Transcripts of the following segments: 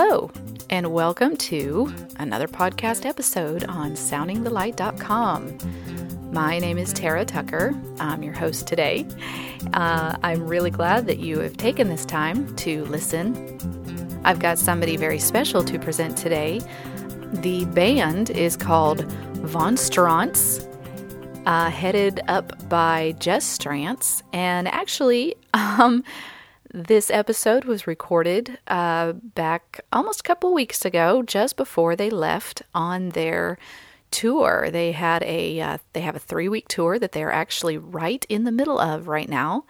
Hello, and welcome to another podcast episode on SoundingTheLight.com. My name is Tara Tucker. I'm your host today. I'm really glad that you have taken this time to listen. I've got somebody very special to present today. The band is called Von Strantz, headed up by Jess Strantz, and actually, this episode was recorded back almost a couple weeks ago, just before they left on their tour. They had a 3-week tour that they're actually right in the middle of right now,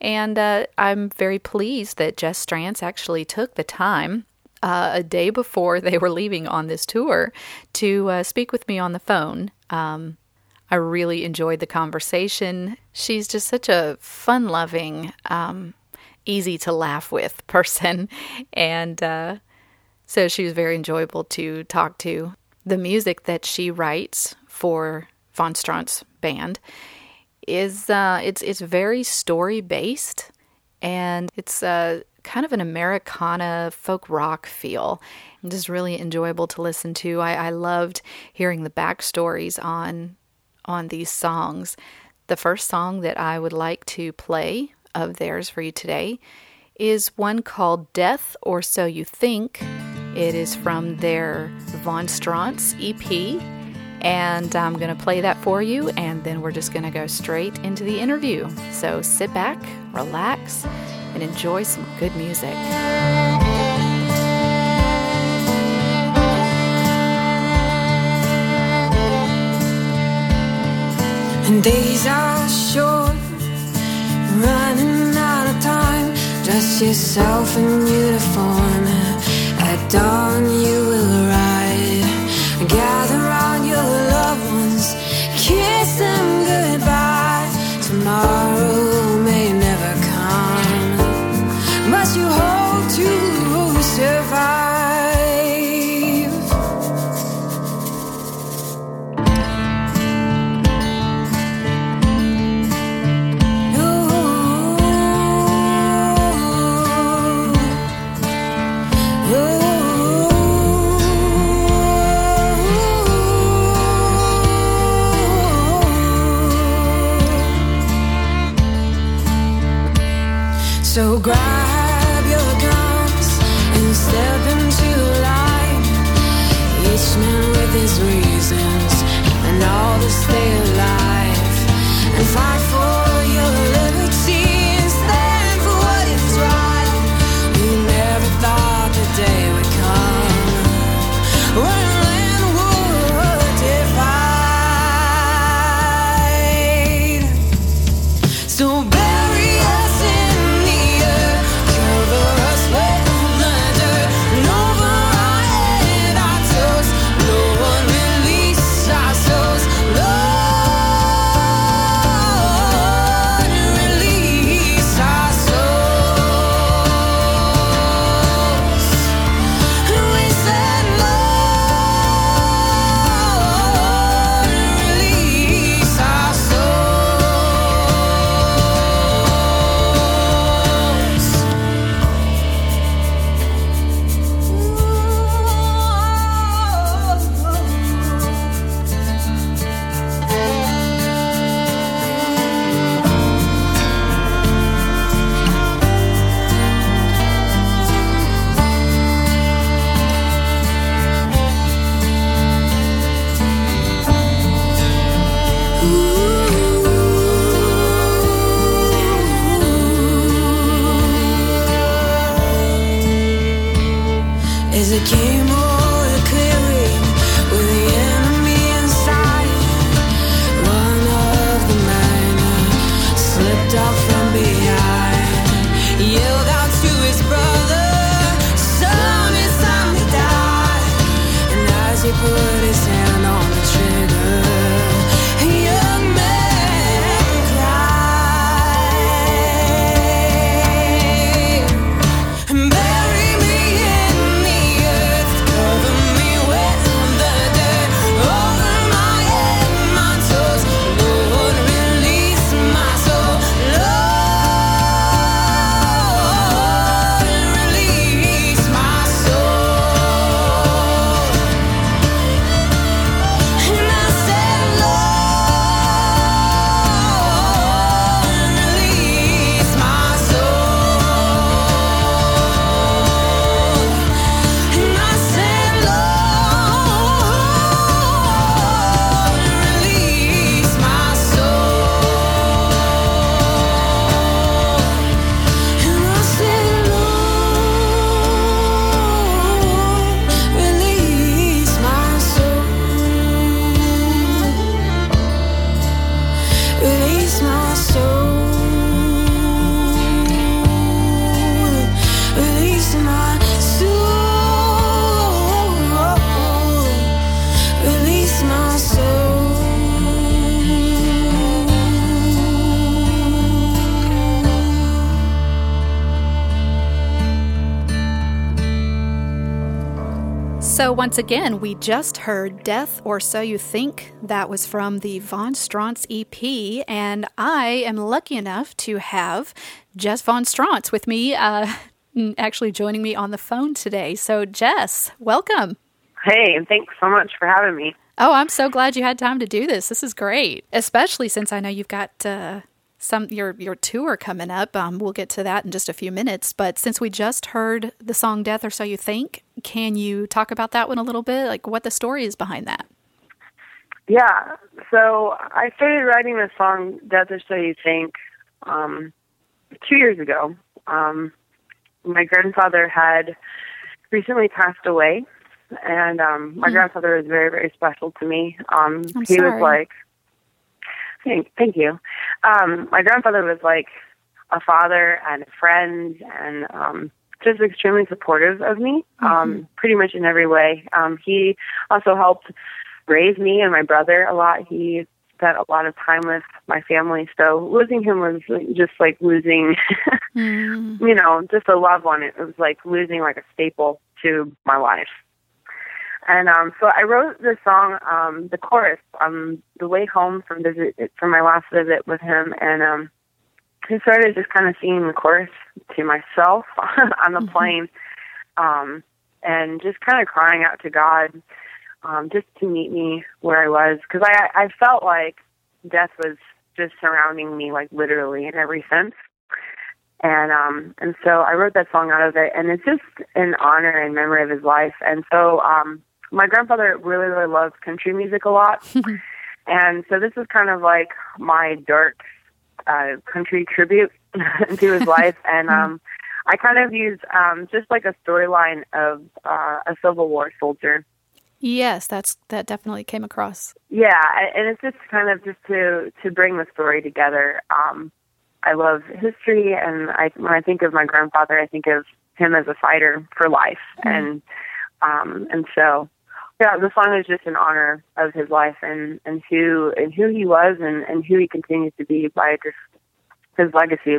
and I'm very pleased that Jess Strantz actually took the time a day before they were leaving on this tour to speak with me on the phone. I really enjoyed the conversation. She's just such a fun-loving, easy to laugh with person, and so she was very enjoyable to talk to. The music that she writes for Von Strantz band is it's very story based, and it's kind of an Americana folk rock feel. Just really enjoyable to listen to. I loved hearing the backstories on these songs. The first song that I would like to play of theirs for you today is one called Death, or So You Think. It is from their Von Strantz EP, and I'm going to play that for you, and then we're just going to go straight into the interview. So sit back, relax, and enjoy some good music. And days are short, running out of time. Dress yourself in uniform. At dawn you will arrive. Gather round your loved ones, kiss them goodbye. Tomorrow may never come, but you hope to survive. So grab your guns and step into line, each man with his reasons and all to stay alive, and fight for your liberty and stand for what is right. We never thought the day would come when a land would divide. So So once again, we just heard Death or So You Think. That was from the Von Strantz EP, and I am lucky enough to have Jess Von Strantz with me, actually joining me on the phone today. So Jess, welcome. Hey, and thanks so much for having me. Oh, I'm so glad you had time to do this. This is great, especially since I know you've got your tour coming up. We'll get to that in just a few minutes. But since we just heard the song Death or So You Think, can you talk about that one a little bit, like what the story is behind that? Yeah, so I started writing this song, Death or So You Think, 2 years ago. My grandfather had recently passed away, and my grandfather was very, very special to me. He was like, thank you. My grandfather was like a father and a friend, and just extremely supportive of me, pretty much in every way. He also helped raise me and my brother a lot. He spent a lot of time with my family, so losing him was just like losing, you know, just a loved one. It was like losing like a staple to my life. And so I wrote this song, the chorus, on the way home from my last visit with him, and I started just kind of singing the chorus to myself on the plane, and just kind of crying out to God, just to meet me where I was, because I felt like death was just surrounding me, like literally in every sense. And so I wrote that song out of it, and it's just in honor and memory of his life. And so my grandfather really, really loved country music a lot, and so this is kind of like my dark country tribute to his life. And I kind of use just like a storyline of a Civil War soldier. Yes, that definitely came across. Yeah, and it's just kind of just to bring the story together. I love history, and when I think of my grandfather, I think of him as a fighter for life, and so yeah, the song is just in honor of his life and who he was and who he continues to be by just his legacy.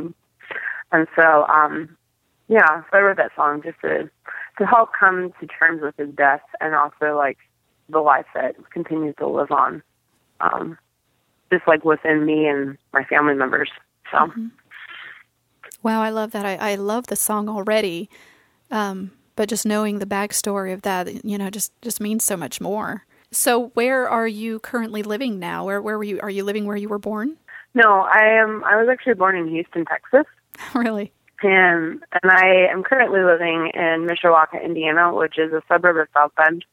And so so I wrote that song just to help come to terms with his death, and also like the life that continues to live on, just like within me and my family members. So. Wow, I love that. I love the song already, but just knowing the backstory of that, you know, just means so much more. So, where are you currently living now? Where were you? Are you living where you were born? No, I am. I was actually born in Houston, Texas. Really? And I am currently living in Mishawaka, Indiana, which is a suburb of South Bend.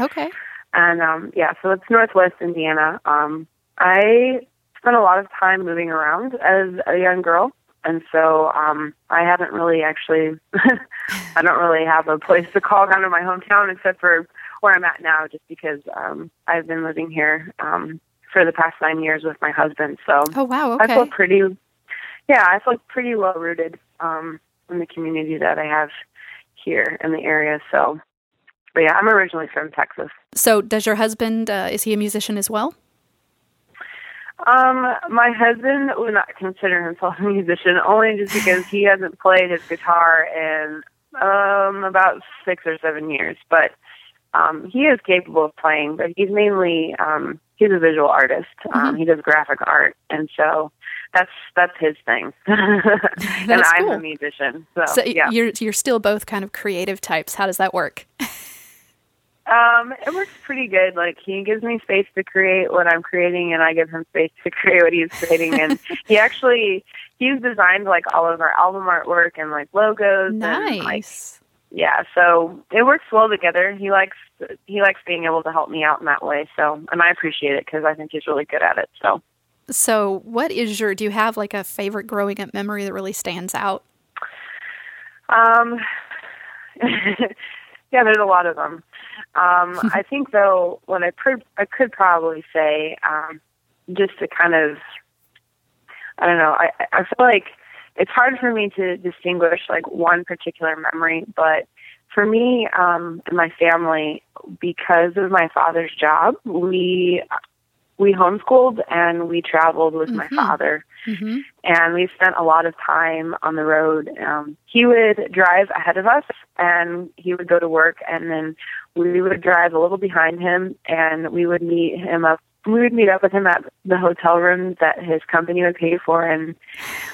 Okay. And so it's Northwest Indiana. I spent a lot of time moving around as a young girl, and so I haven't really actually I don't really have a place to call kind of my hometown except for where I'm at now, just because I've been living here for the past 9 years with my husband. So oh wow, okay. I feel pretty well rooted in the community that I have here in the area. So but yeah, I'm originally from Texas. So does your husband is he a musician as well? My husband would not consider himself a musician, only just because he hasn't played his guitar in about 6 or 7 years. But he is capable of playing, but he's mainly he's a visual artist. He does graphic art, and so that's his thing. That's and I'm cool. a musician, so yeah. You're still both kind of creative types. How does that work? It works pretty good. Like, he gives me space to create what I'm creating, and I give him space to create what he's creating. And he's designed like all of our album artwork and like logos. Nice. And, like, yeah. So it works well together. He likes being able to help me out in that way. So, and I appreciate it because I think he's really good at it. So what is do you have like a favorite growing up memory that really stands out? Yeah, there's a lot of them. I think, though, what I could probably say, just to kind of, I don't know, I feel like it's hard for me to distinguish, like, one particular memory, but for me and my family, because of my father's job, we we homeschooled and we traveled with my father. Mm-hmm. And we spent a lot of time on the road. He would drive ahead of us, and he would go to work, and then we would drive a little behind him, and we would meet him up. We would meet up with him at the hotel room that his company would pay for, and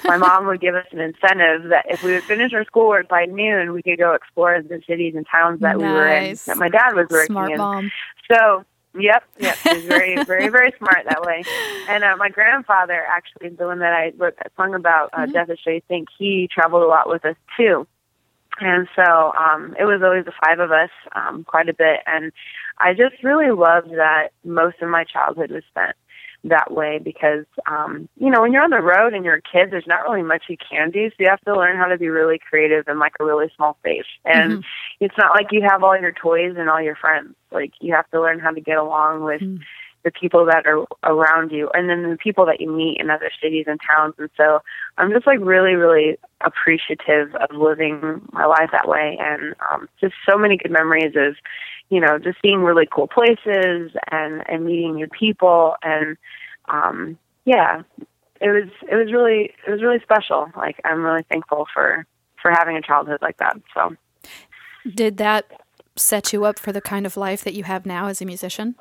my mom would give us an incentive that if we would finish our schoolwork by noon, we could go explore the cities and towns that we were in, that my dad was working in. So, Yep. He's very, very, very smart that way. And my grandfather, actually, the one that I sung about, Death is Straight, I think he traveled a lot with us, too. And so it was always the five of us quite a bit. And I just really loved that most of my childhood was spent that way because, you know, when you're on the road and you're a kid, there's not really much you can do. So you have to learn how to be really creative in like a really small space. And it's not like you have all your toys and all your friends. Like you have to learn how to get along with the people that are around you and then the people that you meet in other cities and towns. And so I'm just like really, really appreciative of living my life that way. And just so many good memories of, you know, just seeing really cool places and meeting new people. And yeah, it was really special. Like I'm really thankful for having a childhood like that. So did that set you up for the kind of life that you have now as a musician?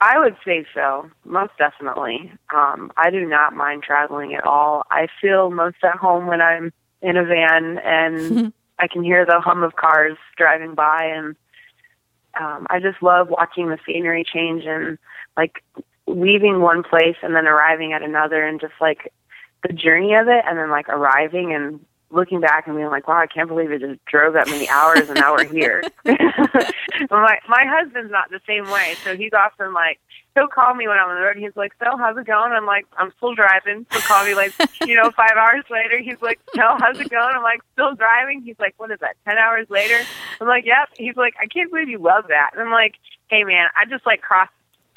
I would say so, most definitely. I do not mind traveling at all. I feel most at home when I'm in a van and I can hear the hum of cars driving by. And I just love watching the scenery change and like leaving one place and then arriving at another and just like the journey of it and then like arriving and looking back and being like, wow, I can't believe it just drove that many hours and now we're here. my husband's not the same way, so he's often like, he'll call me when I'm on the road and he's like, so how's it going? I'm like, I'm still driving. He'll call me like, 5 hours later. He's like, no, how's it going? I'm like, still driving. He's like, what is that, 10 hours later? I'm like, yep. He's like, I can't believe you love that. And I'm like, hey man, I just like crossed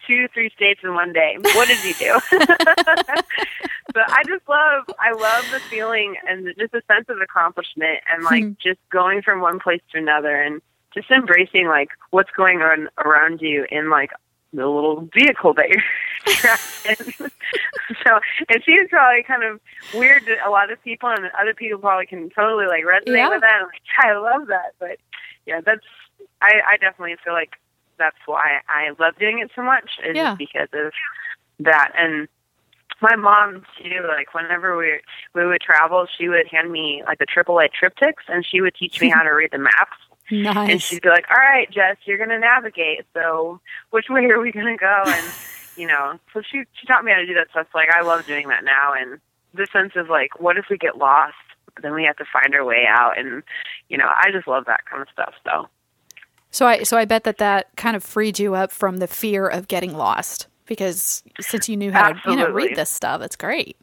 2-3 states in one day. What did you do? But I love the feeling and just a sense of accomplishment and like just going from one place to another and just embracing like what's going on around you in like the little vehicle that you're trapped in. So it seems probably kind of weird to a lot of people, and other people probably can totally like resonate with that. I'm like, I love that. But yeah, I definitely feel like that's why I love doing it so much, is because of that. And my mom, too, like whenever we would travel, she would hand me like the AAA triptychs, and she would teach me how to read the maps. Nice. And she'd be like, all right, Jess, you're going to navigate, so which way are we going to go? And, you know, so she taught me how to do that stuff. So, like, I love doing that now. And the sense of, like, what if we get lost? Then we have to find our way out. And, you know, I just love that kind of stuff, so. So I bet that kind of freed you up from the fear of getting lost, because since you knew how to read this stuff, it's great.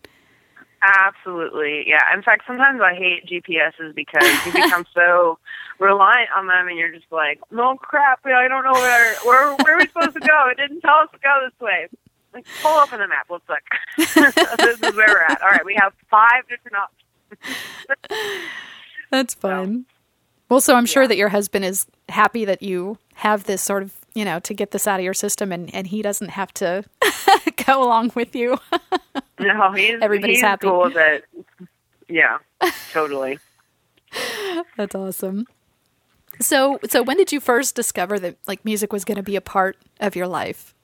Absolutely, yeah. In fact, sometimes I hate GPSs because you become so reliant on them, and you're just like, no crap, I don't know where are we supposed to go? It didn't tell us to go this way. Like, pull open the map. Let's look. This is where we're at. All right, we have 5 different options. That's fun. So. Well, so I'm sure that your husband is happy that you have this sort of, you know, to get this out of your system, and he doesn't have to go along with you. No, everybody's happy. Cool with it. Yeah, totally. That's awesome. So when did you first discover that like music was going to be a part of your life?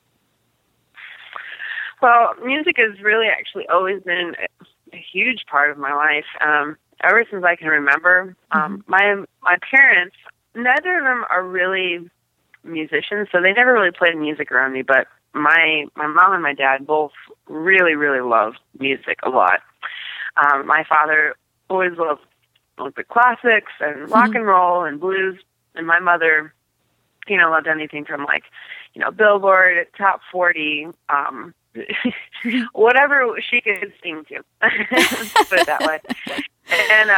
Well, music has really actually always been a huge part of my life. Ever since I can remember, my parents, neither of them are really musicians, so they never really played music around me, but my mom and my dad both really, really love music a lot. My father always loved the classics and rock and roll and blues, and my mother, you know, loved anything from like, you know, Billboard, Top 40, whatever she could sing to, put it that way. And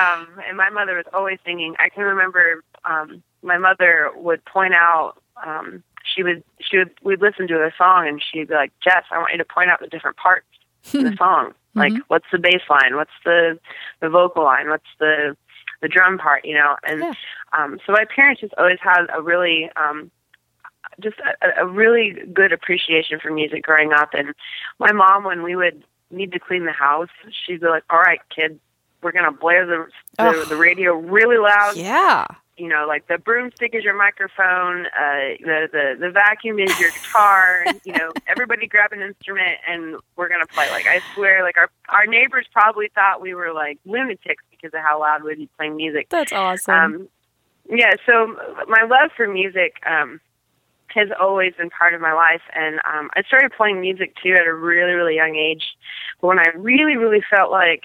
my mother was always singing. I can remember my mother would point out, we'd listen to a song and she'd be like, Jess, I want you to point out the different parts in the song. Like, what's the bass line? What's the vocal line? What's the drum part, you know? And so my parents just always had a really just a really good appreciation for music growing up. And my mom, when we would need to clean the house, she'd be like, all right, kid, we're going to blare the radio really loud. Yeah. You know, like the broomstick is your microphone, the vacuum is your guitar, and, you know, everybody grab an instrument and we're going to play. Like, I swear, like our neighbors probably thought we were like lunatics because of how loud we'd be playing music. That's awesome. Yeah, so my love for music has always been part of my life, and I started playing music too at a really, really young age. But when I really, really felt like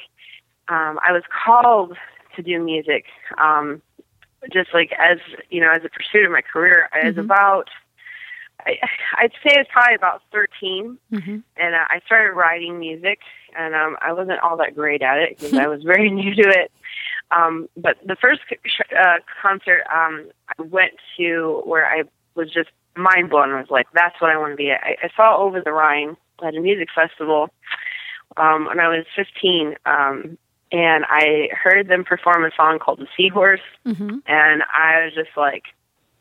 I was called to do music, just like as you know, as a pursuit of my career, I was about, I'd say it's probably about 13, and I started writing music, and I wasn't all that great at it because I was very new to it. But the first concert I went to where I was just mind blown. I was like, that's what I want to be at. I saw Over the Rhine at a music festival when I was 15, and I heard them perform a song called The Seahorse, and I was just like,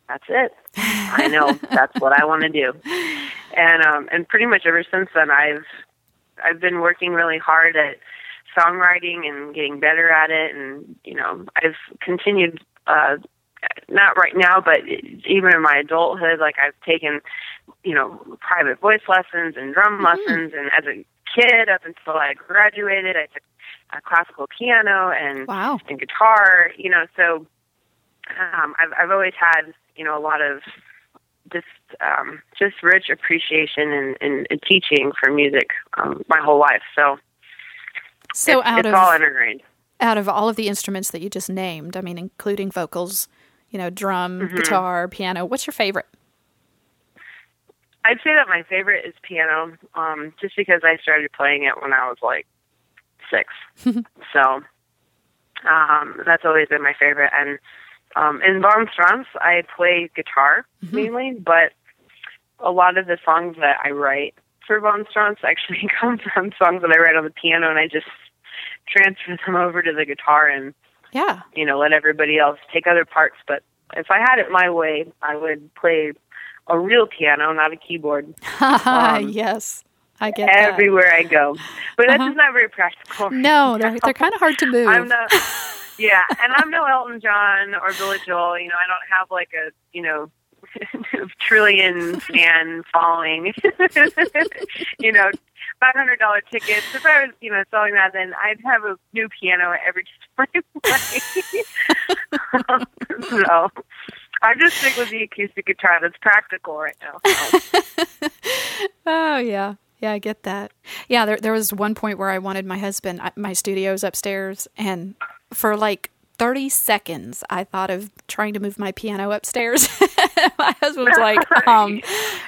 that's it. I know that's what I want to do. And pretty much ever since then, I've been working really hard at songwriting and getting better at it, and you know, I've continued not right now, but even in my adulthood, like I've taken, you know, private voice lessons and drum lessons, and as a kid up until I graduated, I took classical piano and and guitar, you know, so I've always had, you know, a lot of just rich appreciation and teaching for music my whole life. So out of all of the instruments that you just named, I mean, including vocals, you know, drum, guitar, piano, what's your favorite? I'd say that my favorite is piano, just because I started playing it when I was like 6. So that's always been my favorite. And in Von Strantz, I play guitar mainly, but a lot of the songs that I write for Von Strantz actually come from songs that I write on the piano, and I just transfer them over to the guitar and, you know, let everybody else take other parts. But if I had it my way, I would play a real piano, not a keyboard. Yes, I get everywhere that. I go. But that's just not very practical. No, they're kind of hard to move. And I'm no Elton John or Billy Joel. You know, I don't have like a, you know, trillion fan following, you know, $500 tickets. If I was, you know, selling that, then I'd have a new piano every time I play. So I just stick with the acoustic guitar. That's practical right now. Oh, yeah. Yeah, I get that. Yeah, there was one point where I wanted my husband, my studio's upstairs, and for like 30 seconds, I thought of trying to move my piano upstairs. My husband was like,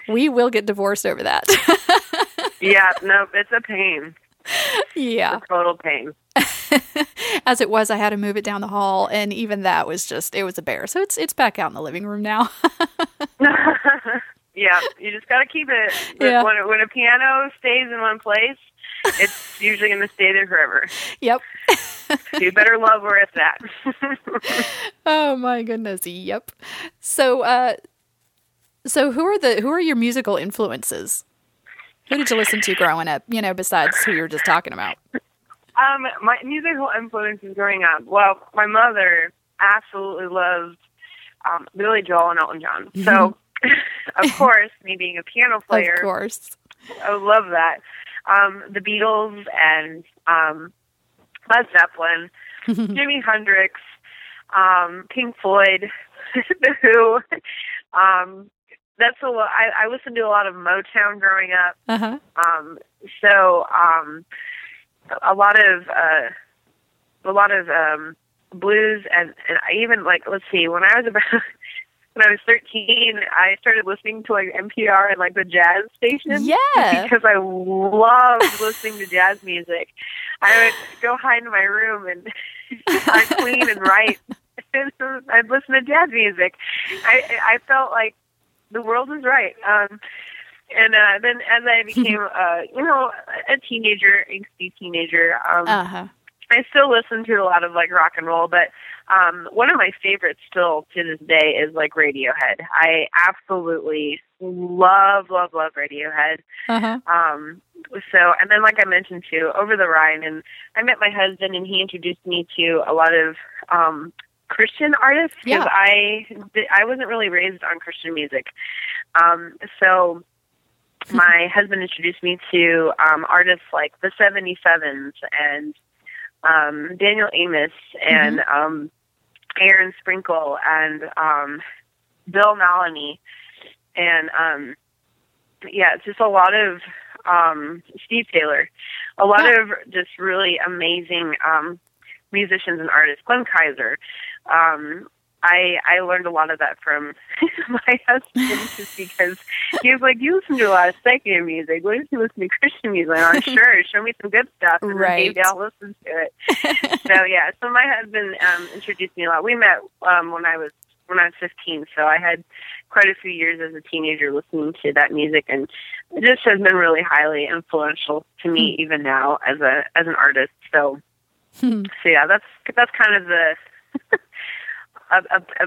we will get divorced over that. Yeah, no, it's a pain. Yeah. It's a total pain. As it was, I had to move it down the hall, and even that was just, it was a bear. So it's back out in the living room now. Yeah, you just got to keep it. Yeah. When a piano stays in one place, it's usually going to stay there forever. Yep. You better love where it's at. Oh my goodness. Yep. So, so who are your musical influences? Who did you listen to growing up? You know, besides who you were just talking about. My musical influences growing up. Well, my mother absolutely loved Billy Joel and Elton John. So, of course, me being a piano player, of course, I love that. The Beatles and Led Zeppelin, Jimi Hendrix, Pink Floyd, The Who. I listened to a lot of Motown growing up. So a lot of blues and I even like, let's see, when I was 13, I started listening to like NPR and like the jazz station. Yeah, because I loved listening to jazz music. I would go hide in my room and I clean and write. I'd listen to jazz music. I felt like the world was right. And then as I became a teenager, angsty teenager, I still listen to a lot of like rock and roll, but one of my favorites still to this day is like Radiohead. I absolutely love Radiohead. Uh-huh. So, and then like I mentioned too, Over the Rhine, and I met my husband and he introduced me to a lot of Christian artists because I wasn't really raised on Christian music. So my husband introduced me to artists like the 77s and Daniel Amos and Aaron Sprinkle and Bill Nallamy and it's just a lot of Steve Taylor, a lot of just really amazing musicians and artists. Glenn Kaiser, I learned a lot of that from my husband just because he was like, you listen to a lot of secular music. What if you listen to Christian music? I'm like, sure, show me some good stuff, and maybe I'll listen to it. So my husband introduced me a lot. We met when I was 15, so I had quite a few years as a teenager listening to that music, and it just has been really highly influential to me even now as an artist. So, that's kind of the...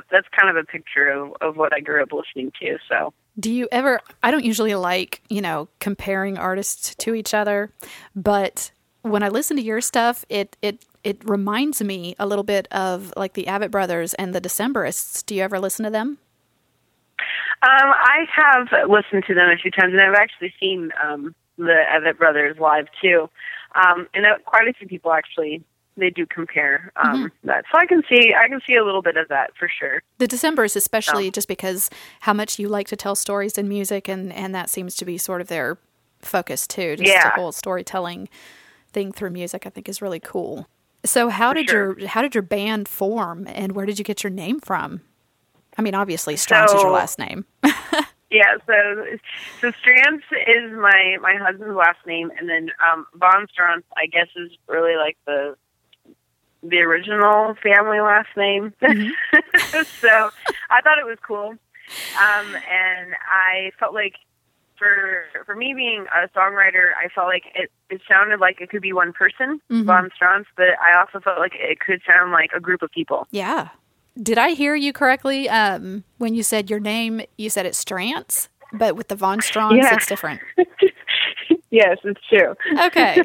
that's kind of a picture of what I grew up listening to. So, do you ever? I don't usually like comparing artists to each other, but when I listen to your stuff, it reminds me a little bit of like the Avett Brothers and the Decemberists. Do you ever listen to them? I have listened to them a few times, and I've actually seen the Avett Brothers live too, and quite a few people actually. They do compare that, so I can see a little bit of that for sure. The Decemberists, especially, just because how much you like to tell stories in music, and that seems to be sort of their focus too. Just the whole storytelling thing through music, I think, is really cool. So, how did your band form, and where did you get your name from? I mean, obviously, Strantz is your last name. So Strantz is my husband's last name, and then Von Strantz, I guess, is really like the original family last name. So I thought it was cool. And I felt like for me being a songwriter, I felt like it sounded like it could be one person, Von Strantz, but I also felt like it could sound like a group of people. Yeah. Did I hear you correctly? When you said your name, you said it's Strantz, but with the Von Strantz, it's different. Yes, it's true. Okay.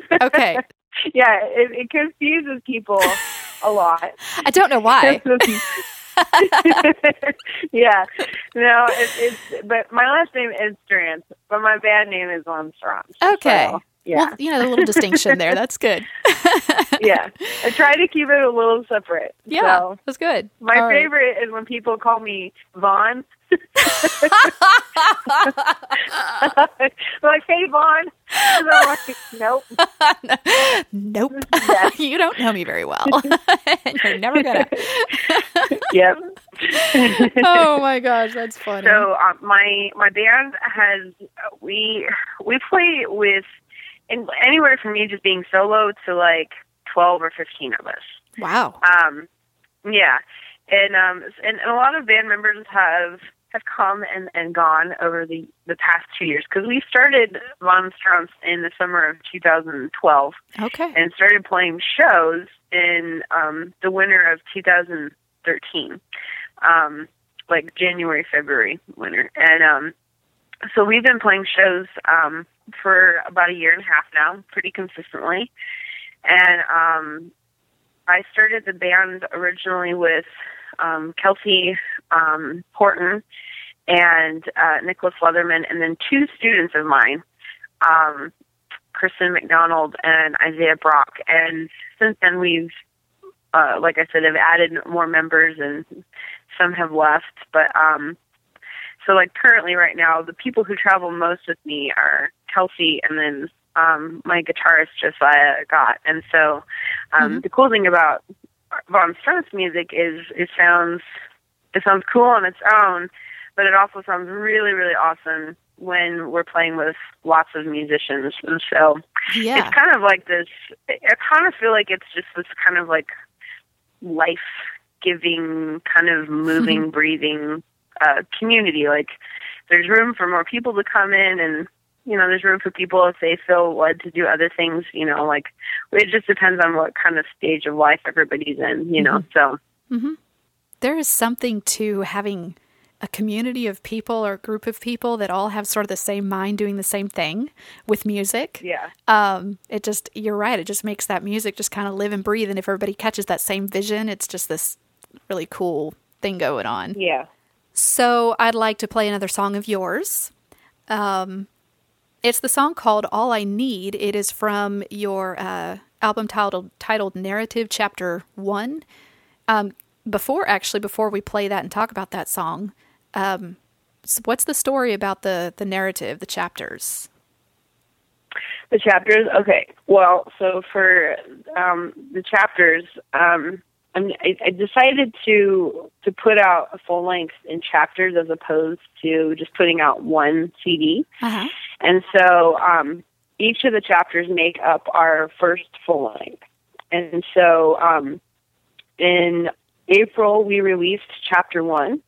Yeah, it confuses people a lot. I don't know why. No, but my last name is Strantz, but my band name is Von Strantz. Okay. So, well, a little distinction there. That's good. I try to keep it a little separate. Yeah, so. That's good. My favorite is when people call me Von. Like, hey, Vaughn. And I'm like, nope. Yes. You don't know me very well. You're never gonna. Yep. Oh my gosh, that's funny. So my band has we play with anywhere from me just being solo to like 12 or 15 of us. Wow. Yeah, and a lot of band members have come and gone over the past 2 years, because we started Von Strantz in the summer of 2012 and started playing shows in the winter of 2013, like January, February winter. And so we've been playing shows for about a year and a half now, pretty consistently. And I started the band originally with Kelsey Horton and Nicholas Leatherman, and then two students of mine, Kristen McDonald and Isaiah Brock. And since then we've, like I said, have added more members and some have left. But so like currently right now, the people who travel most with me are Kelsey and then my guitarist, Josiah Gott. And so the cool thing about Von Strantz music is it sounds cool on its own, but it also sounds really, really awesome when we're playing with lots of musicians. And so it's kind of like this, I kind of feel like it's just this kind of like life-giving, kind of moving, breathing community. Like there's room for more people to come in and you know, there's room for people if they feel led to do other things, you know, like it just depends on what kind of stage of life everybody's in, you know, so. Mm-hmm. There is something to having a community of people or a group of people that all have sort of the same mind doing the same thing with music. Yeah. It just, you're right. It just makes that music just kind of live and breathe. And if everybody catches that same vision, it's just this really cool thing going on. Yeah. So I'd like to play another song of yours. It's the song called All I Need. It is from your album titled Narrative Chapter 1. Before we play that and talk about that song, so what's the story about the narrative, the chapters? The chapters? Okay. Well, so for the chapters, I decided to put out a full length in chapters as opposed to just putting out one CD. Uh-huh. And so each of the chapters make up our first full length. And so in April, we released Chapter 1.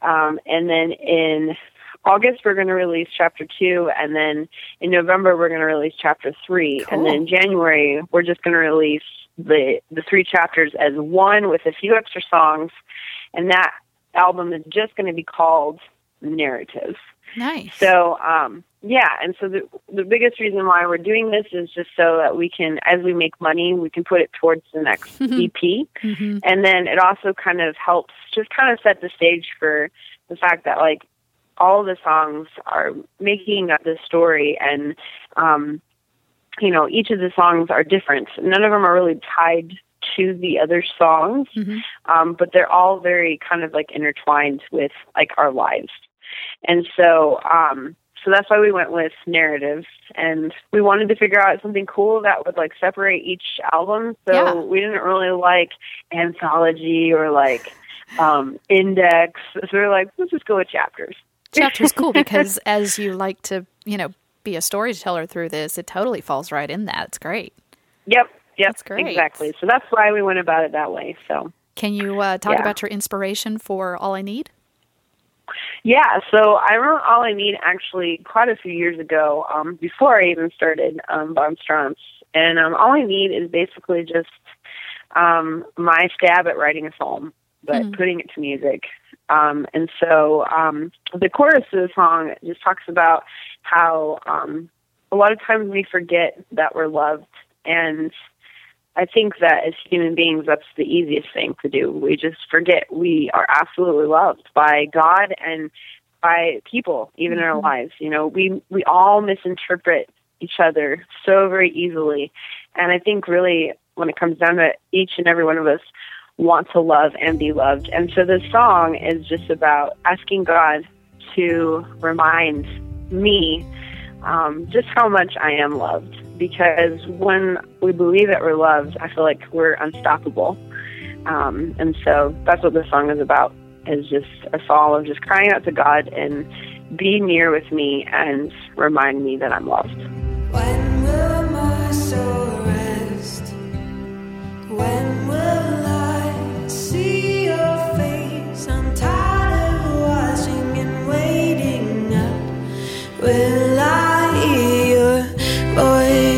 And then in August, we're going to release Chapter 2. And then in November, we're going to release Chapter 3. Cool. And then in January, we're just going to release the three chapters as one with a few extra songs. And that album is just going to be called Narrative. Nice. So, yeah. And so the biggest reason why we're doing this is just so that we can, as we make money, we can put it towards the next EP. Mm-hmm. And then it also kind of helps just kind of set the stage for the fact that, like, all the songs are making up this story. And, you know, each of the songs are different. None of them are really tied to the other songs, but they're all very kind of like intertwined with like our lives. And so, so that's why we went with Narrative, and we wanted to figure out something cool that would like separate each album. So we didn't really like anthology or like, index. So we're like, let's just go with chapters. Chapters cool because as you like to, you know, be a storyteller through this, it totally falls right in that. It's great. Yep. That's great. Exactly. So that's why we went about it that way. So can you talk about your inspiration for All I Need? Yeah. So I wrote All I Need actually quite a few years ago, before I even started Von Strantz. And All I Need is basically just my stab at writing a psalm, but putting it to music. And so the chorus of the song just talks about how a lot of times we forget that we're loved. And I think that as human beings, that's the easiest thing to do. We just forget we are absolutely loved by God and by people, even in our lives. You know, we all misinterpret each other so very easily. And I think really when it comes down to it, each and every one of us want to love and be loved. And so this song is just about asking God to remind me just how much I am loved. Because when we believe that we're loved, I feel like we're unstoppable. And so that's what this song is about, is just a song of just crying out to God and be near with me and remind me that I'm loved. When will my soul rest? When will I see your face? I'm tired of watching and waiting up. Will I hear your voice?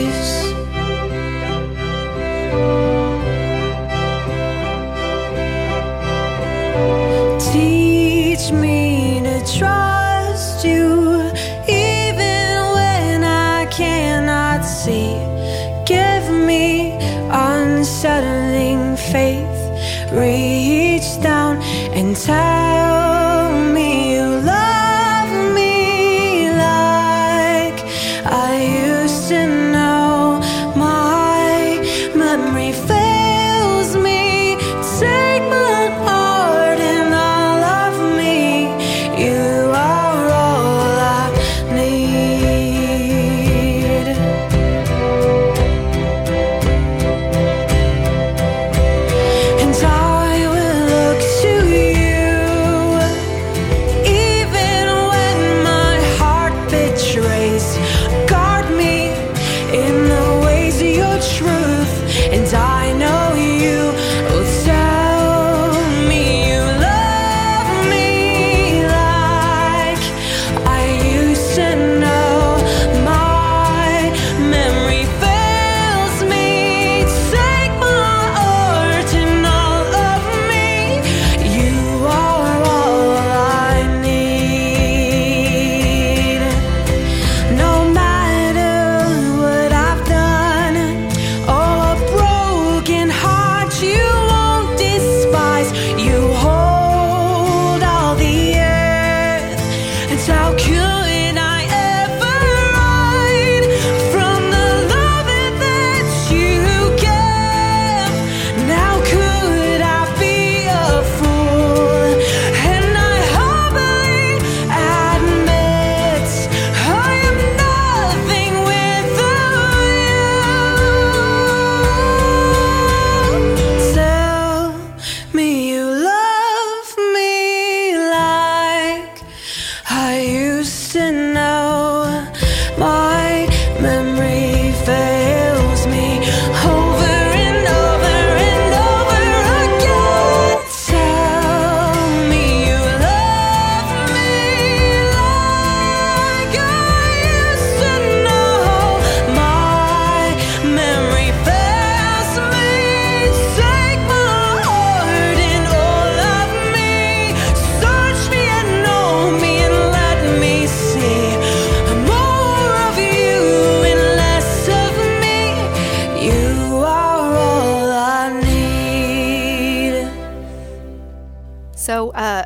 Unsettling faith, reach down and tell me you love me like I used to know. My memory fails me. Take my heart and all of me. You are all I need. I will look to you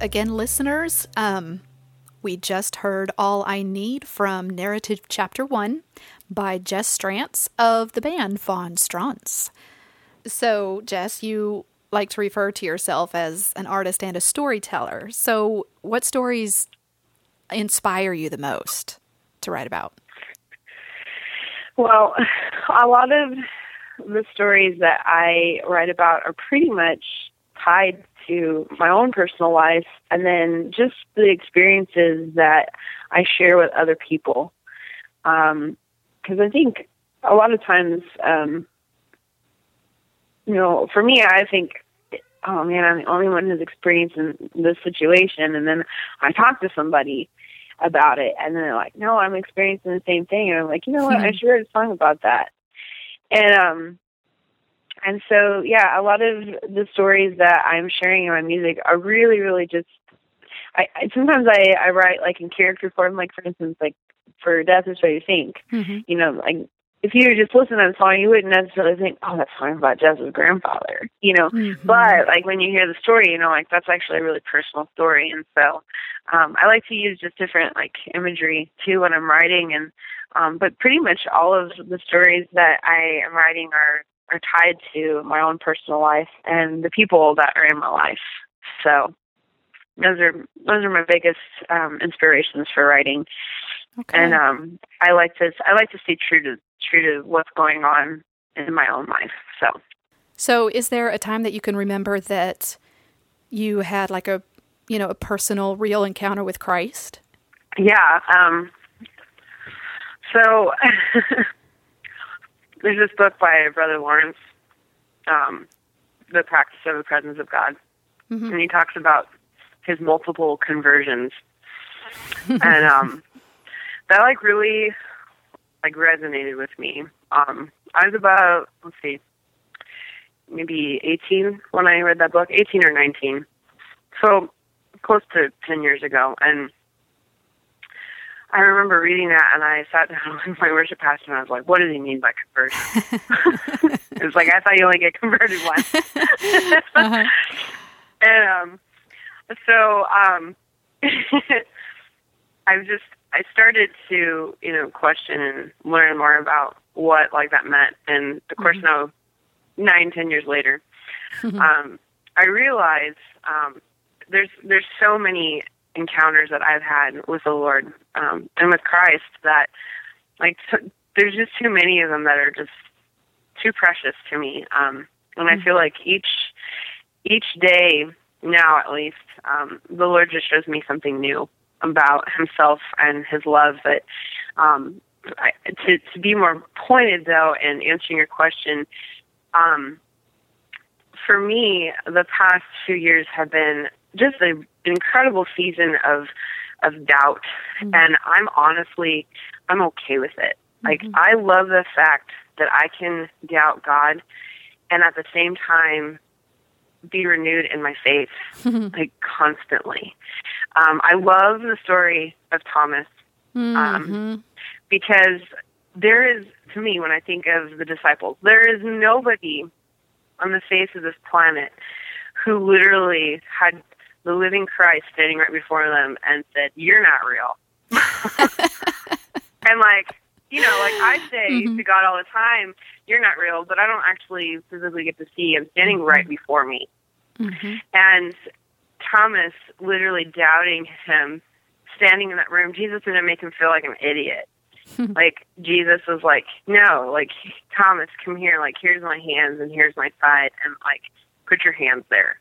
Again, listeners, we just heard All I Need from Narrative Chapter 1 by Jess Strantz of the band Von Strantz. So, Jess, you like to refer to yourself as an artist and a storyteller. So what stories inspire you the most to write about? Well, a lot of the stories that I write about are pretty much tied to my own personal life, and then just the experiences that I share with other people. Because I think a lot of times, for me, I think, oh man, I'm the only one who's experiencing this situation. And then I talk to somebody about it, and then they're like, no, I'm experiencing the same thing. And I'm like, you know what? I should write a song about that. And so, yeah, a lot of the stories that I'm sharing in my music are really, really just, I sometimes write like in character form, like for instance, like for Death Is What You Think, you know, like if you were just listening to the song, you wouldn't necessarily think, oh, that's song about Jess's grandfather, you know, but like when you hear the story, you know, like that's actually a really personal story. And so I like to use just different like imagery too when I'm writing. And but pretty much all of the stories that I am writing are tied to my own personal life and the people that are in my life. So those are my biggest inspirations for writing. Okay. And I like to stay true to what's going on in my own life. So is there a time that you can remember that you had like a personal real encounter with Christ? Yeah. So there's this book by Brother Lawrence, The Practice of the Presence of God, and he talks about his multiple conversions, and that like really like resonated with me. I was about maybe 18 when I read that book, 18 or 19, so close to 10 years ago, and I remember reading that, and I sat down with my worship pastor, and I was like, what does he mean by conversion? It was like, I thought you only get converted once. And I started to, question and learn more about what, like, that meant. And, of course, now 9-10 years later, I realized there's so many encounters that I've had with the Lord and with Christ that there's just too many of them that are just too precious to me. And I feel like each day now, at least, the Lord just shows me something new about himself and his love. But to be more pointed though, in answering your question, for me, the past few years have been just an incredible season of doubt, and I'm okay with it. Like, I love the fact that I can doubt God and at the same time be renewed in my faith, like, constantly. I love the story of Thomas, because there is, to me, when I think of the disciples, there is nobody on the face of this planet who literally had the living Christ standing right before them and said, "You're not real." And I say to God all the time, "You're not real," but I don't actually physically get to see him standing right before me. Mm-hmm. And Thomas literally doubting him, standing in that room, Jesus didn't make him feel like an idiot. Jesus was like, "No, Thomas, come here. Here's my hands and here's my side, and put your hands there."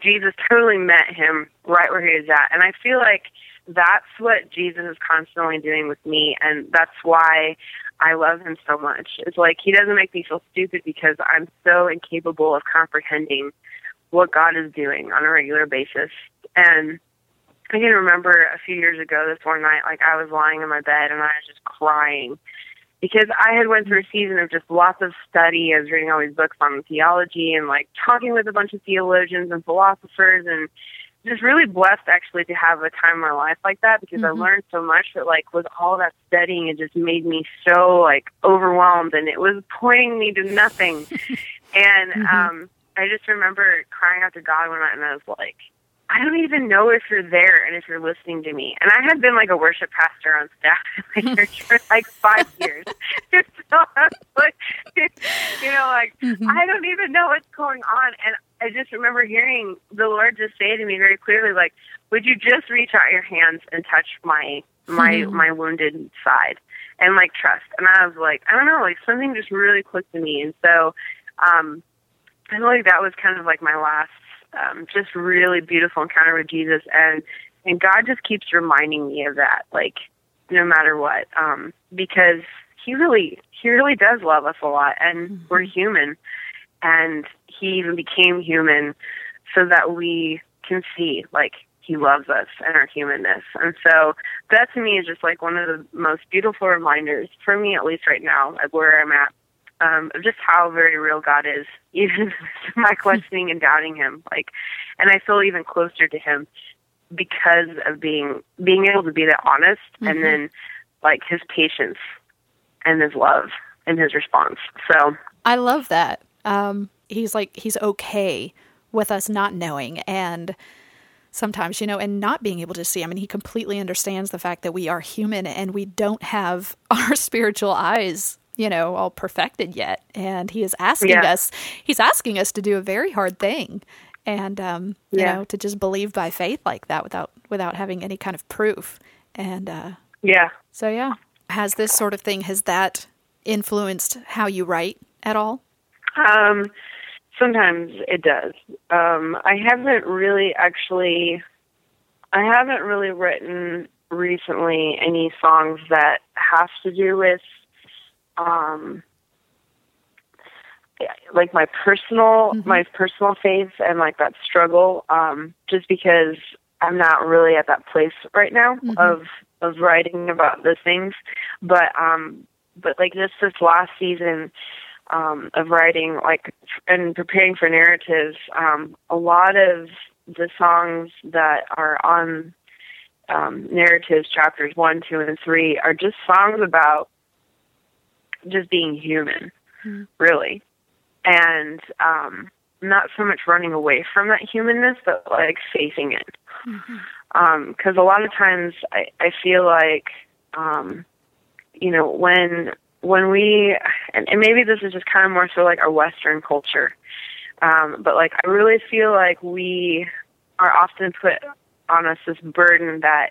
Jesus totally met him right where he was at. And I feel like that's what Jesus is constantly doing with me, and that's why I love him so much. It's he doesn't make me feel stupid because I'm so incapable of comprehending what God is doing on a regular basis. And I can remember a few years ago this one night, I was lying in my bed and I was just crying because I had went through a season of just lots of study. I was reading all these books on theology and talking with a bunch of theologians and philosophers, and just really blessed actually to have a time in my life like that because I learned so much that with all that studying, it just made me so overwhelmed, and it was pointing me to nothing. And I just remember crying out to God one night, and I was like, "I don't even know if you're there and if you're listening to me." And I had been a worship pastor on staff at my church for 5 years. So I was I don't even know what's going on. And I just remember hearing the Lord just say to me very clearly, "Would you just reach out your hands and touch my wounded side and trust?" And I was like, I don't know, something just really clicked to me. And so I feel that was kind of my last just really beautiful encounter with Jesus, and God just keeps reminding me of that, no matter what, because He really does love us a lot, and we're human, and He even became human so that we can see He loves us and our humanness. And so that to me is just one of the most beautiful reminders for me, at least right now, of where I'm at. Of just how very real God is, even my questioning and doubting Him. And I feel even closer to Him because of being able to be that honest, and then His patience and His love and His response. So I love that. He's okay with us not knowing, and sometimes, and not being able to see. I mean, He completely understands the fact that we are human and we don't have our spiritual eyes all perfected yet. And He is asking us, He's asking us to do a very hard thing, and, to just believe by faith like that without having any kind of proof. And, has this sort of thing, has that influenced how you write at all? Sometimes it does. I haven't really written recently any songs that have to do with, my personal faith and that struggle, just because I'm not really at that place right now of writing about those things. But just this last season of writing, and preparing for narratives, a lot of the songs that are on narratives, chapters 1, 2, and 3, are just songs about just being human, really. And not so much running away from that humanness, but facing it. Because a lot of times I feel when we, and maybe this is just kind of more so our Western culture, but I really feel we are often put on us this burden that,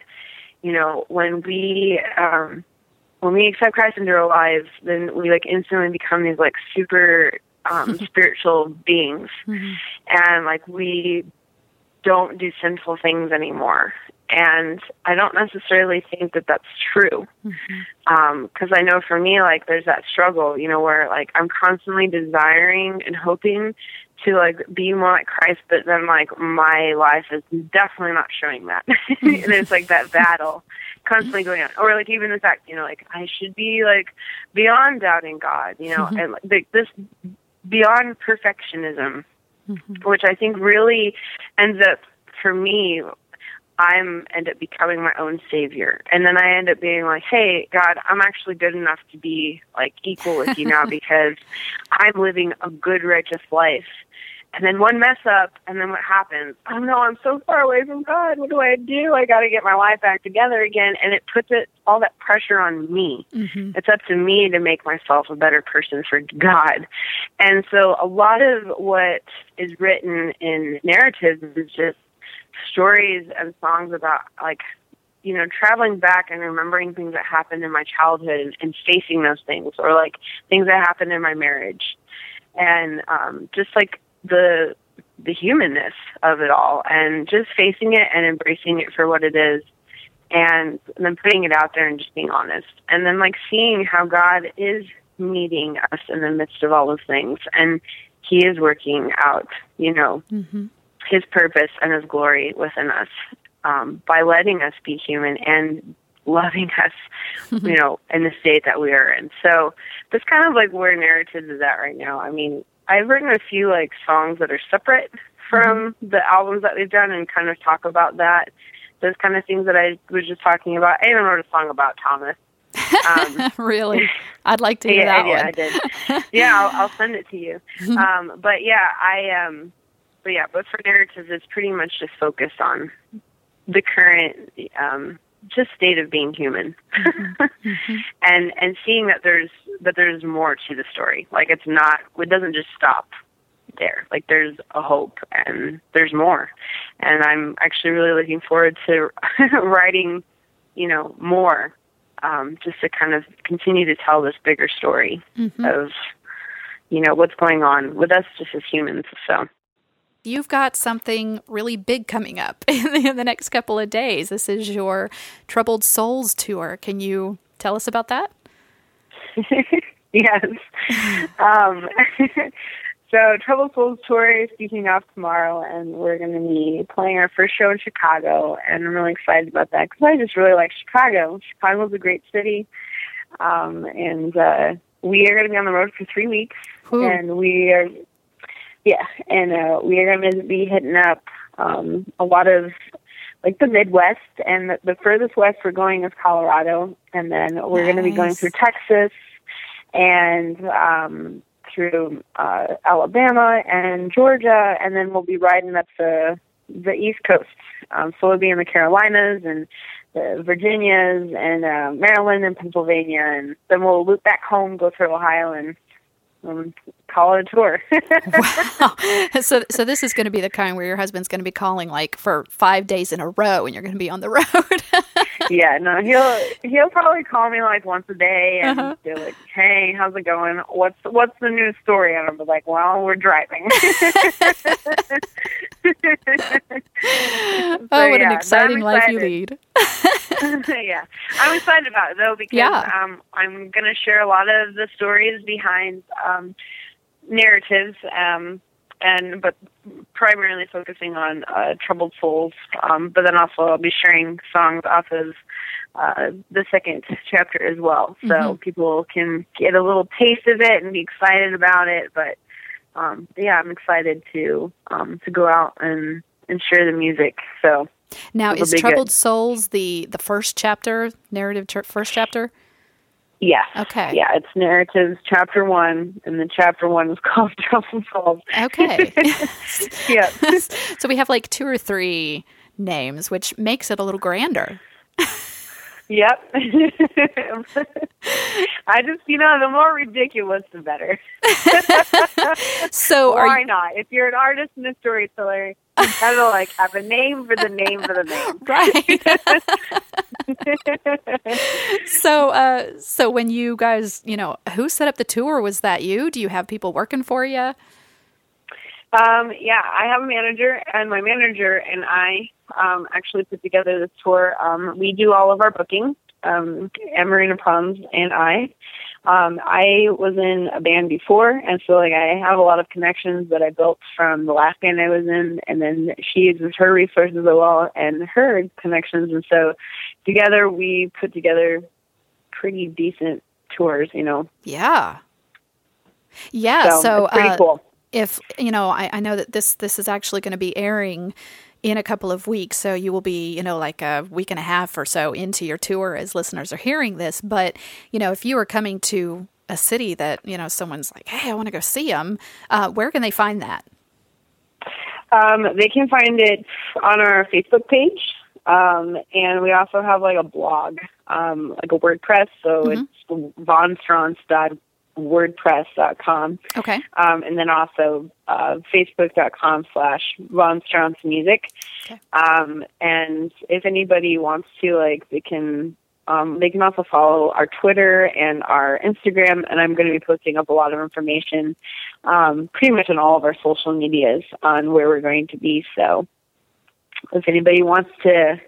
when we accept Christ into our lives, then we instantly become these super spiritual beings, and we don't do sinful things anymore. And I don't necessarily think that that's true, because I know for me there's that struggle, where I'm constantly desiring and hoping to be more like Christ, but then my life is definitely not showing that. And it's that battle constantly going on, or even the fact I should be beyond doubting God, and this beyond perfectionism, which I think really ends up for me. I end up becoming my own savior, and then I end up being "Hey, God, I'm actually good enough to be equal with you now because I'm living a good, righteous life, And then one mess up, and then what happens? Oh, no, I'm so far away from God. What do? I got to get my life back together again. And it puts it all that pressure on me. Mm-hmm. It's up to me to make myself a better person for God. And so a lot of what is written in narratives is just stories and songs about, like, you know, traveling back and remembering things that happened in my childhood and facing those things, or, like, things that happened in my marriage. And just, like, the humanness of it all, and just facing it and embracing it for what it is, and then putting it out there and just being honest, and then, like, seeing how God is meeting us in the midst of all those things, and He is working out, you know, mm-hmm. His purpose and His glory within us by letting us be human and loving us, you know, in the state that we are in. So that's kind of like where narratives is at right now. I mean, I've written a few, like, songs that are separate from the albums that we've done and kind of talk about that, those kind of things that I was just talking about. I even wrote a song about Thomas. Really? I'd like to hear that one. Yeah, I did. Yeah, I'll send it to you. But for narratives, it's pretty much just focused on the current just state of being human, and seeing that there's more to the story. Like, it doesn't just stop there. Like, there's a hope and there's more. And I'm actually really looking forward to writing, you know, more, just to kind of continue to tell this bigger story of, you know, what's going on with us just as humans. So. You've got something really big coming up in the next couple of days. This is your Troubled Souls tour. Can you tell us about that? Yes. So Troubled Souls tour is kicking off tomorrow, and we're going to be playing our first show in Chicago, and I'm really excited about that because I just really like Chicago. Chicago's a great city, and we are going to be on the road for 3 weeks, and we are... Yeah, and we are going to be hitting up a lot of, like, the Midwest, and the furthest west we're going is Colorado, and then we're going to be going through Texas and through Alabama and Georgia, and then we'll be riding up the East Coast. So we'll be in the Carolinas and the Virginias and Maryland and Pennsylvania, and then we'll loop back home, go through Ohio, and call it a tour. Wow. So this is going to be the kind where your husband's going to be calling, like, for 5 days in a row, and you're going to be on the road. Yeah, no, he'll probably call me, like, once a day, and be like, hey, how's it going? What's the new story? And I'll be like, well, we're driving. An exciting life you lead. Yeah, I'm excited about it, though, because I'm going to share a lot of the stories behind narratives, but primarily focusing on troubled souls. But then also I'll be sharing songs off of the second chapter as well, so people can get a little taste of it and be excited about it. But I'm excited to go out and share the music. So. Now, is Troubled Souls the first chapter, narrative first chapter? Yes. Okay. Yeah, it's narratives chapter 1, and the chapter 1 is called Troubled Souls. Okay. Yeah. So we have, like, 2 or 3 names, which makes it a little grander. Yep. I just, you know, the more ridiculous, the better. So why not? If you're an artist and a storyteller, you kind of, like, have a name for the name for the name. Right. So when you guys, you know, who set up the tour? Was that you? Do you have people working for you? Yeah, I have a manager, and my manager and I actually put together this tour. We do all of our booking, Amarina Proms and I. I was in a band before, and so, like, I have a lot of connections that I built from the last band I was in, and then she uses her resources as well and her connections, and so together we put together pretty decent tours, you know. Yeah. Yeah, so it's pretty cool. If, you know, I know that this is actually going to be airing in a couple of weeks, so you will be, you know, like a week and a half or so into your tour as listeners are hearing this. But, you know, if you are coming to a city that, you know, someone's like, hey, I want to go see them, where can they find that? They can find it on our Facebook page. And we also have like a blog, like a WordPress. So it's vonstrantz.wordpress.com. Okay. And then also facebook.com/vonstrantzmusic. Okay. And if anybody wants to, like, they can also follow our Twitter and our Instagram, and I'm going to be posting up a lot of information pretty much on all of our social medias on where we're going to be. So if anybody wants to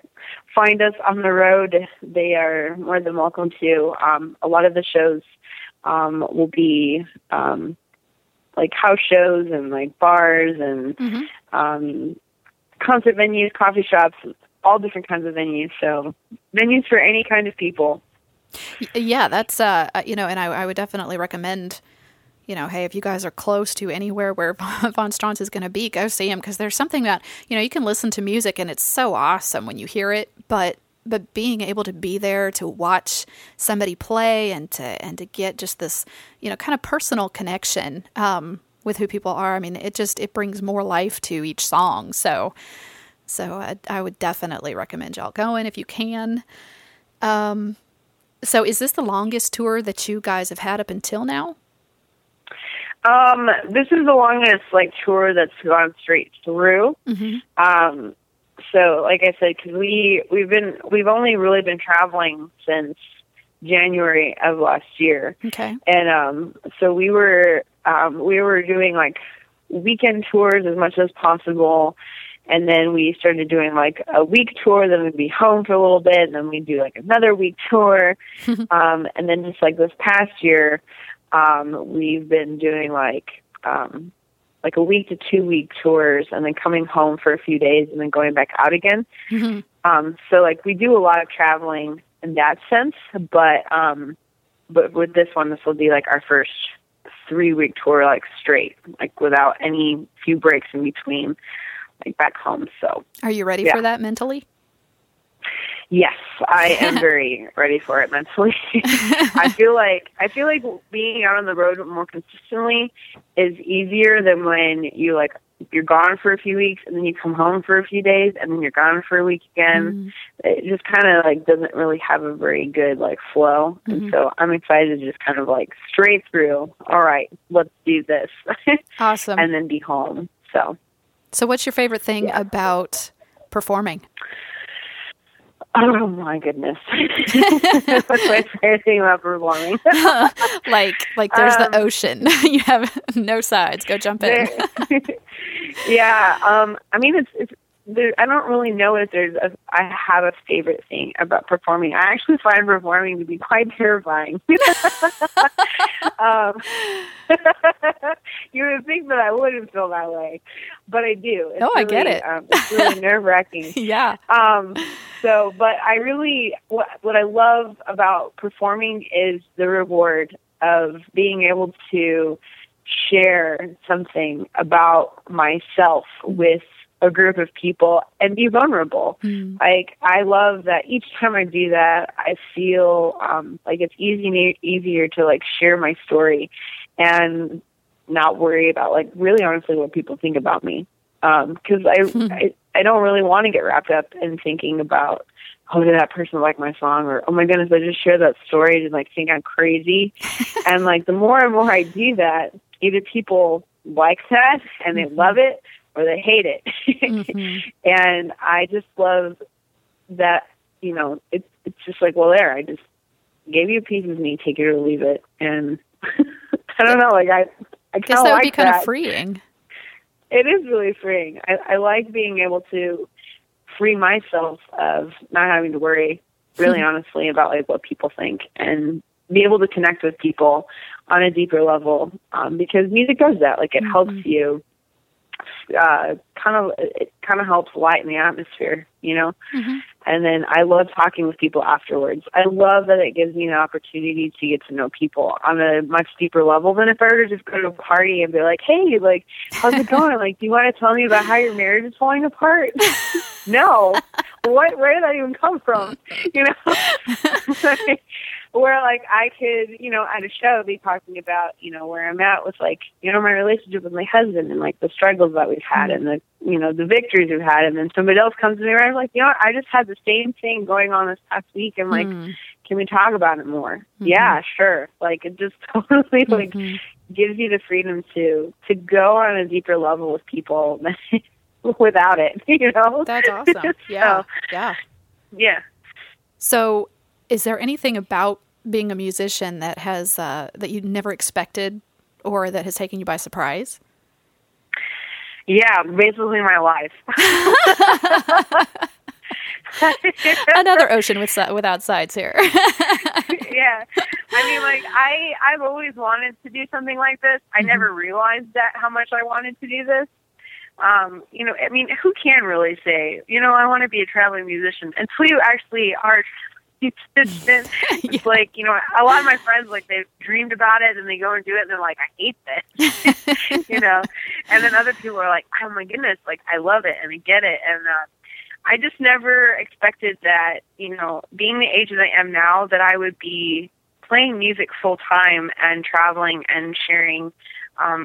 find us on the road, they are more than welcome to. A lot of the shows will be like house shows and like bars and concert venues, coffee shops, all different kinds of venues. So venues for any kind of people. Yeah, that's, you know, and I would definitely recommend, you know, hey, if you guys are close to anywhere where Von Strantz is going to be, go see him. Because there's something that, you know, you can listen to music and it's so awesome when you hear it, but being able to be there to watch somebody play and to get just this, you know, kind of personal connection with who people are. I mean, it brings more life to each song. So I would definitely recommend y'all going if you can. So is this the longest tour that you guys have had up until now? This is the longest, like, tour that's gone straight through. So, like I said, because we've only really been traveling since January of last year. Okay. And so we were doing, like, weekend tours as much as possible. And then we started doing, like, a week tour, then we'd be home for a little bit, and then we'd do, like, another week tour. And then just, like, this past year, we've been doing, like a week to 2 week tours, and then coming home for a few days, and then going back out again. So, like, we do a lot of traveling in that sense, but with this will be, like, our first 3 week tour, like, straight, like, without any few breaks in between. Like back home. So are you ready for that mentally? Yes, I am very ready for it mentally. I feel like being out on the road more consistently is easier than when you're gone for a few weeks and then you come home for a few days and then you're gone for a week again. It just kind of like doesn't really have a very good like flow. And so I'm excited to just kind of like straight through. All right, let's do this. Awesome. And then be home. So what's your favorite thing about performing? Oh, my goodness. What's my favorite thing about performing? like there's the ocean. You have no sides. Go jump in. Yeah. I mean, I don't really know if I have a favorite thing about performing. I actually find performing to be quite terrifying. You would think that I wouldn't feel that way, but I do. I get it. It's really nerve-wracking. Yeah. But I really, what I love about performing is the reward of being able to share something about myself with a group of people and be vulnerable. Like, I love that each time I do that, I feel like it's easier to like share my story and not worry about like really honestly what people think about me. Because I don't really want to get wrapped up in thinking about, oh, did that person like my song? Or, oh my goodness, I just shared that story and like think I'm crazy. And like the more and more I do that, either people like that and they love it, or they hate it. And I just love that, you know, it's just like, well, there, I just gave you a piece of me, take it or leave it. And I don't know, like, I guess that would be kind of freeing. It is really freeing. I like being able to free myself of not having to worry, really honestly, about, like, what people think and be able to connect with people on a deeper level because music does that. Like, it helps you. It kind of helps lighten the atmosphere, you know? And then I love talking with people afterwards. I love that it gives me an opportunity to get to know people on a much deeper level than if I were to just go to a party and be like, hey, like, how's it going? Like, do you want to tell me about how your marriage is falling apart? No. Where did that even come from? You know? Or, like, I could, you know, at a show be talking about, you know, where I'm at with, like, you know, my relationship with my husband and, like, the struggles that we've had and the, you know, the victories we've had. And then somebody else comes to me and I'm like, you know what? I just had the same thing going on this past week. And, like, can we talk about it more? Mm-hmm. Yeah, sure. Like, it just totally, like, gives you the freedom to go on a deeper level with people without it, you know? That's awesome. Yeah. Yeah. So is there anything about being a musician that has that you never expected or that has taken you by surprise? Yeah, basically my life. Another ocean without sides here. Yeah. I mean, like, I've always wanted to do something like this. I never realized that how much I wanted to do this. You know, I mean, who can really say, you know, I want to be a traveling musician until you actually are a traveling musician. It's like, you know, a lot of my friends, like, they've dreamed about it and they go and do it and they're like, I hate this, you know. And then other people are like, oh my goodness, like, I love it and I get it. And I just never expected that, you know, being the age that I am now, that I would be playing music full time and traveling and sharing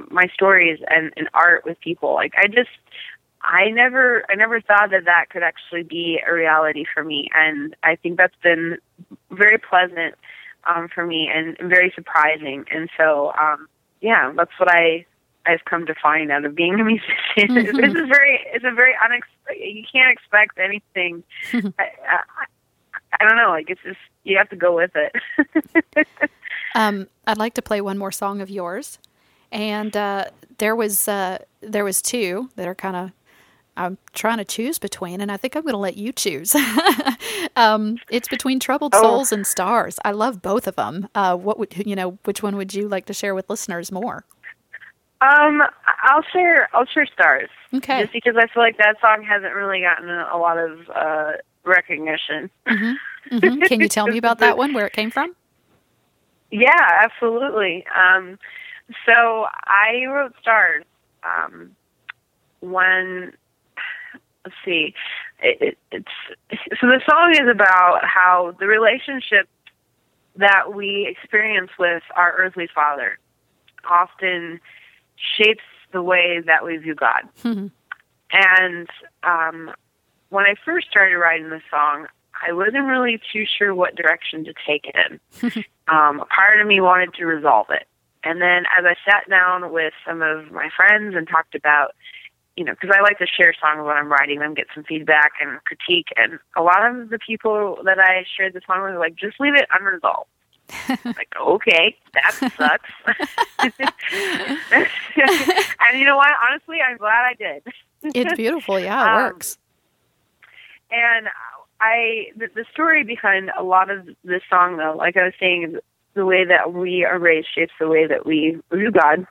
my stories and art with people. Like, I never thought that could actually be a reality for me. And I think that's been very pleasant for me and very surprising. And so, yeah, that's what I've come to find out of being a musician. Mm-hmm. You can't expect anything. I don't know. Like, it's just, you have to go with it. I'd like to play one more song of yours. And there was two that are kind of, I'm trying to choose between, and I think I'm going to let you choose. It's between Troubled Souls and Stars. I love both of them. Which one would you like to share with listeners more? I'll share Stars. Okay. Just because I feel like that song hasn't really gotten a lot of recognition. Mm-hmm. Mm-hmm. Can you tell me about that one, where it came from? Yeah, absolutely. So I wrote Stars so the song is about how the relationship that we experience with our earthly father often shapes the way that we view God. Mm-hmm. And when I first started writing this song, I wasn't really too sure what direction to take it in. A part of me wanted to resolve it. And then as I sat down with some of my friends and talked about, you know, because I like to share songs when I'm writing them, get some feedback and critique. And a lot of the people that I shared the song with were like, just leave it unresolved. Like, okay, that sucks. And you know what? Honestly, I'm glad I did. It's beautiful. Yeah, it works. And the story behind a lot of this song, though, like I was saying, is the way that we are raised shapes the way that we view God.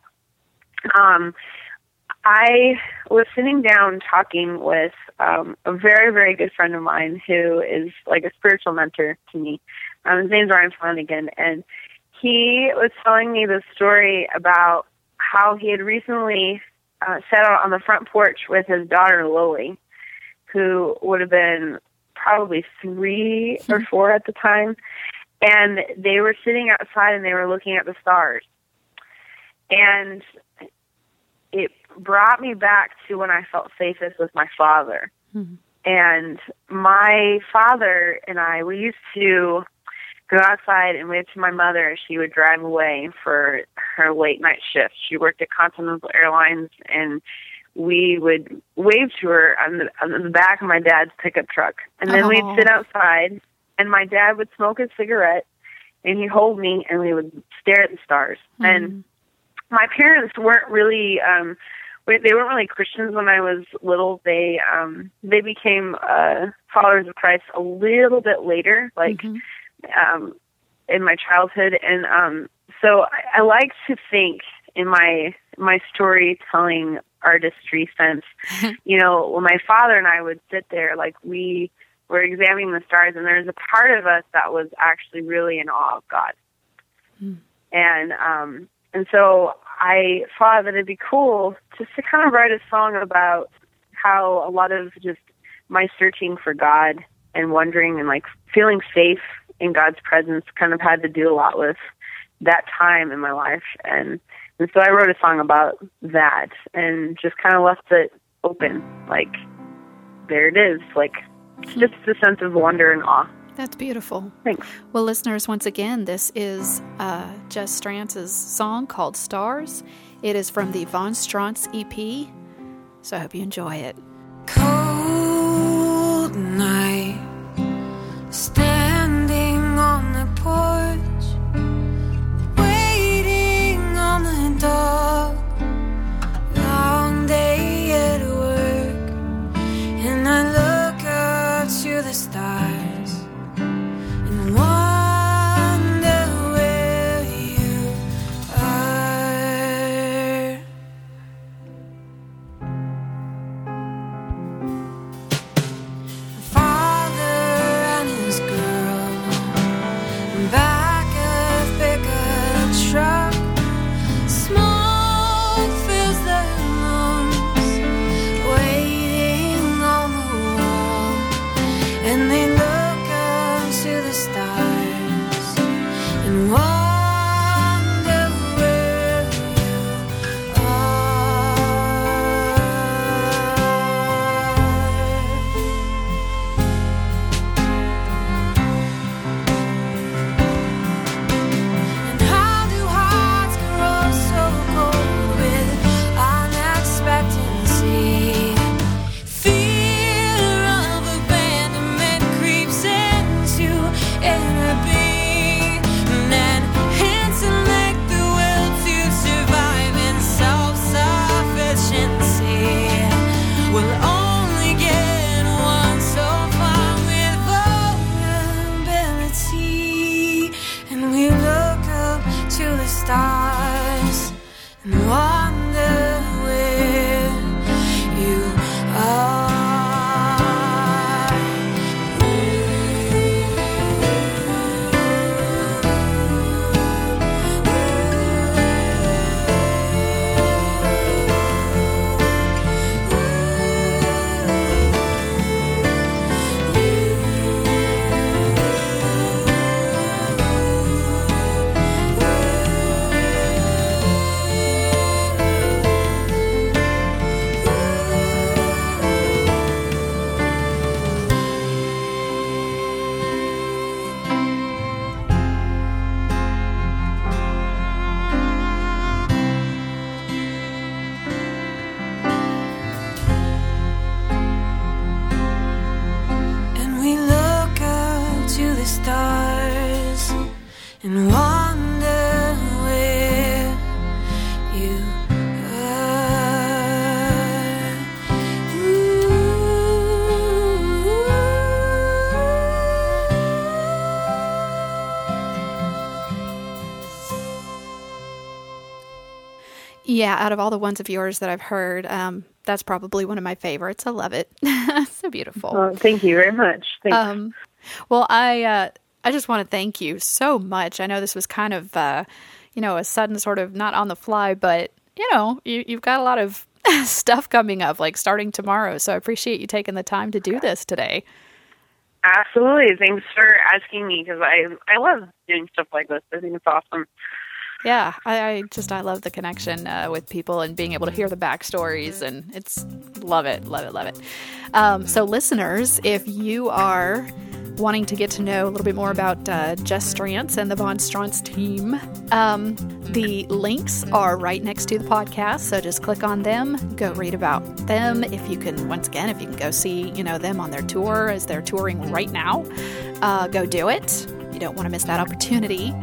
I was sitting down talking with a very, very good friend of mine who is like a spiritual mentor to me. His name's Ryan Flanagan, and he was telling me this story about how he had recently sat out on the front porch with his daughter, Lily, who would have been probably 3 or 4 at the time. And they were sitting outside and they were looking at the stars. And it brought me back to when I felt safest with my father. Mm-hmm. And my father and I, we used to go outside and wave to my mother as she would drive away for her late night shift. She worked at Continental Airlines, and we would wave to her on the back of my dad's pickup truck. And then we'd sit outside. And my dad would smoke a cigarette, and he'd hold me, and we would stare at the stars. Mm-hmm. And my parents weren't really Christians when I was little. They became followers of Christ a little bit later, like in my childhood. And so I like to think in my storytelling artistry sense, you know, when my father and I would sit there, like we're examining the stars, and there's a part of us that was actually really in awe of God. Mm. And so I thought that it'd be cool just to kind of write a song about how a lot of just my searching for God and wondering and, like, feeling safe in God's presence kind of had to do a lot with that time in my life. And so I wrote a song about that and just kind of left it open. Like, there it is. Like, just a sense of wonder and awe. That's beautiful. Thanks. Well, listeners, once again, this is Jess Strantz's song called Stars. It is from the Von Strantz EP. So I hope you enjoy it. Cold night, standing on the porch, waiting on the dog, long day at work, and I look out to the stars. Yeah, out of all the ones of yours that I've heard, that's probably one of my favorites. I love it. So beautiful. Well, thank you very much. Thanks. Well, I just want to thank you so much. I know this was kind of, a sudden sort of not on the fly, but, you've got a lot of stuff coming up, like starting tomorrow. So I appreciate you taking the time to do this today. Absolutely. Thanks for asking me because I love doing stuff like this. I think it's awesome. Yeah, I love the connection with people and being able to hear the backstories, and it's love it. So listeners, if you are wanting to get to know a little bit more about Jess Strantz and the Von Strantz team, the links are right next to the podcast, so just click on them, go read about them. If you can go see them on their tour as they're touring right now, go do it. You don't want to miss that opportunity.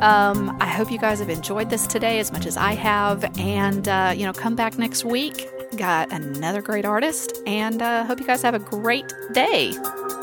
I hope you guys have enjoyed this today as much as I have. And, come back next week. Got another great artist. And hope you guys have a great day.